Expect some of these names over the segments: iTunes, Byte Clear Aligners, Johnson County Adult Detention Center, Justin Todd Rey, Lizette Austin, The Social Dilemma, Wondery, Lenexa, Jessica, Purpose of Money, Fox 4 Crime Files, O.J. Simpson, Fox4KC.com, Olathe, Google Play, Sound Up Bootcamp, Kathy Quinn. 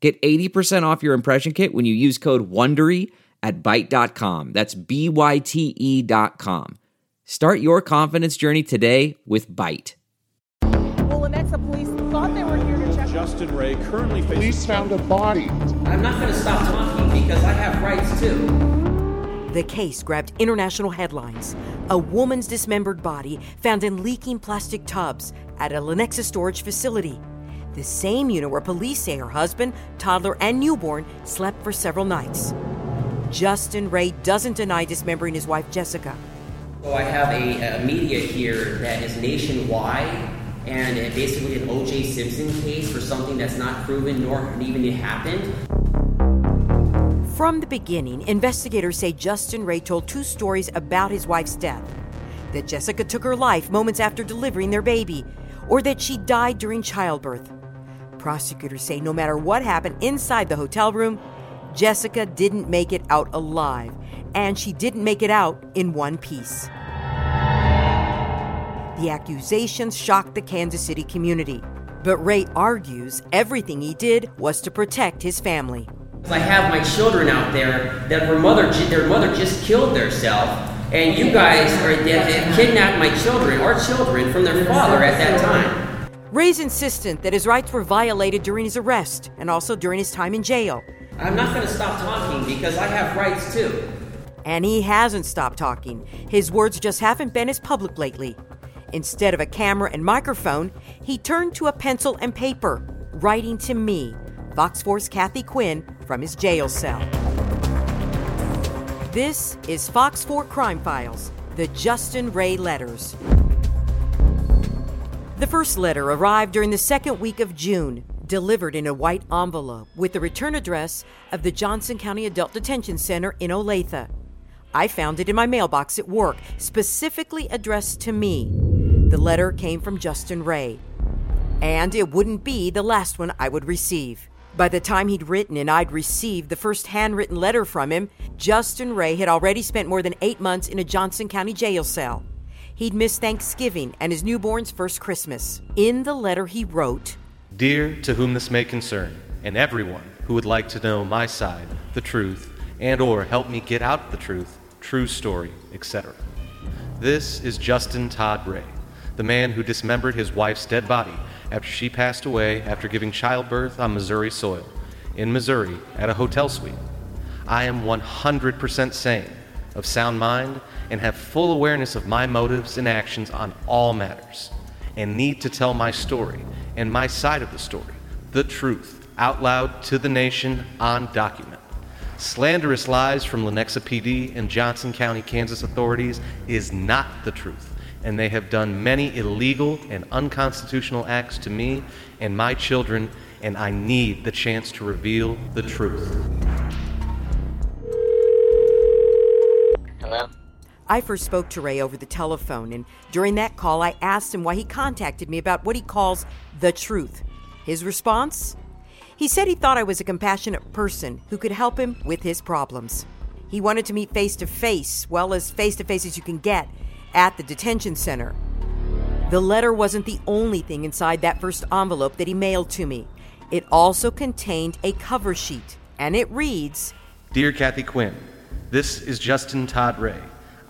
Get 80% off your impression kit when you use code WONDERY at Byte.com. That's BYTE.com. Start your confidence journey today with Byte. Well, Lenexa police thought they were here to check. Justin Rey currently faces... Police found a body. I'm not going to stop talking because I have rights too. The case grabbed international headlines. A woman's dismembered body found in leaking plastic tubs at a Lenexa storage facility. The same unit where police say her husband, toddler, and newborn slept for several nights. Justin Rey doesn't deny dismembering his wife, Jessica. So I have a media here that is nationwide and basically an O.J. Simpson case for something that's not proven nor even happened. From the beginning, investigators say Justin Rey told two stories about his wife's death. That Jessica took her life moments after delivering their baby, or that she died during childbirth. Prosecutors say no matter what happened inside the hotel room, Jessica didn't make it out alive, and she didn't make it out in one piece. The accusations shocked the Kansas City community, but Rey argues everything he did was to protect his family. I have my children out there that their mother just killed herself, and you guys are kidnapped my children, our children, from their father at that time. Rey's insistent that his rights were violated during his arrest and also during his time in jail. I'm not going to stop talking because I have rights too. And he hasn't stopped talking. His words just haven't been as public lately. Instead of a camera and microphone, he turned to a pencil and paper, writing to me, Fox 4's Kathy Quinn, from his jail cell. This is Fox 4 Crime Files, the Justin Rey letters. The first letter arrived during the second week of June, delivered in a white envelope with the return address of the Johnson County Adult Detention Center in Olathe. I found it in my mailbox at work, specifically addressed to me. The letter came from Justin Rey, and it wouldn't be the last one I would receive. By the time he'd written and I'd received the first handwritten letter from him, Justin Rey had already spent more than 8 months in a Johnson County jail cell. He'd missed Thanksgiving and his newborn's first Christmas. In the letter he wrote, Dear to whom this may concern, and everyone who would like to know my side, the truth, and or help me get out the truth, true story, etc. This is Justin Todd Rey, the man who dismembered his wife's dead body after she passed away after giving childbirth on Missouri soil, in Missouri, at a hotel suite. I am 100% sane, of sound mind, and have full awareness of my motives and actions on all matters, and need to tell my story, and my side of the story, the truth, out loud to the nation, on document. Slanderous lies from Lenexa PD and Johnson County, Kansas authorities is not the truth, and they have done many illegal and unconstitutional acts to me and my children, and I need the chance to reveal the truth. Hello? I first spoke to Rey over the telephone, and during that call I asked him why he contacted me about what he calls the truth. His response? He said he thought I was a compassionate person who could help him with his problems. He wanted to meet face-to-face, well, as face-to-face as you can get, at the detention center. The letter wasn't the only thing inside that first envelope that he mailed to me. It also contained a cover sheet, and it reads, Dear Kathy Quinn, this is Justin Todd Rey.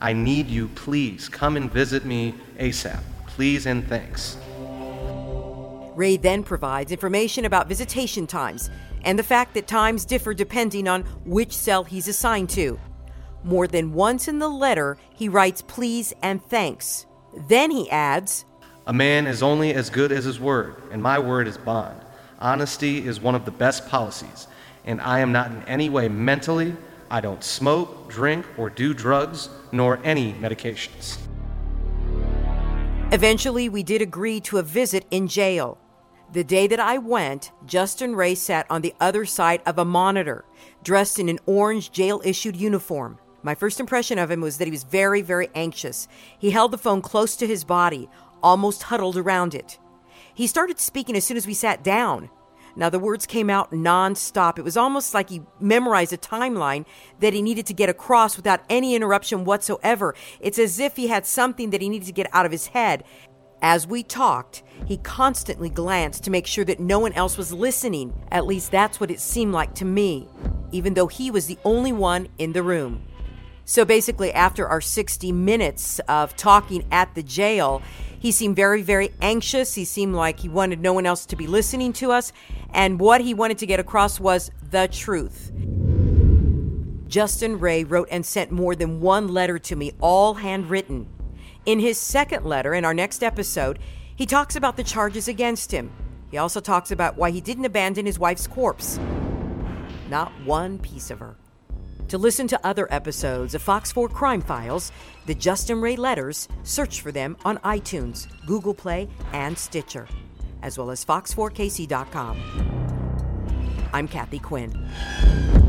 I need you, please come and visit me ASAP. Please and thanks. Rey then provides information about visitation times and the fact that times differ depending on which cell he's assigned to. More than once in the letter, he writes please and thanks. Then he adds, A man is only as good as his word, and my word is bond. Honesty is one of the best policies, and I am not in any way mentally. I don't smoke, drink, or do drugs, nor any medications. Eventually, we did agree to a visit in jail. The day that I went, Justin Rey sat on the other side of a monitor, dressed in an orange jail-issued uniform. My first impression of him was that he was very, very anxious. He held the phone close to his body, almost huddled around it. He started speaking as soon as we sat down. Now, the words came out nonstop. It was almost like he memorized a timeline that he needed to get across without any interruption whatsoever. It's as if he had something that he needed to get out of his head. As we talked, he constantly glanced to make sure that no one else was listening. At least that's what it seemed like to me, even though he was the only one in the room. So basically, after our 60 minutes of talking at the jail, he seemed very, very anxious. He seemed like he wanted no one else to be listening to us. And what he wanted to get across was the truth. Justin Rey wrote and sent more than one letter to me, all handwritten. In his second letter, in our next episode, he talks about the charges against him. He also talks about why he didn't abandon his wife's corpse. Not one piece of her. To listen to other episodes of Fox 4 Crime Files, the Justin Rey letters, search for them on iTunes, Google Play, and Stitcher, as well as Fox4KC.com. I'm Kathy Quinn.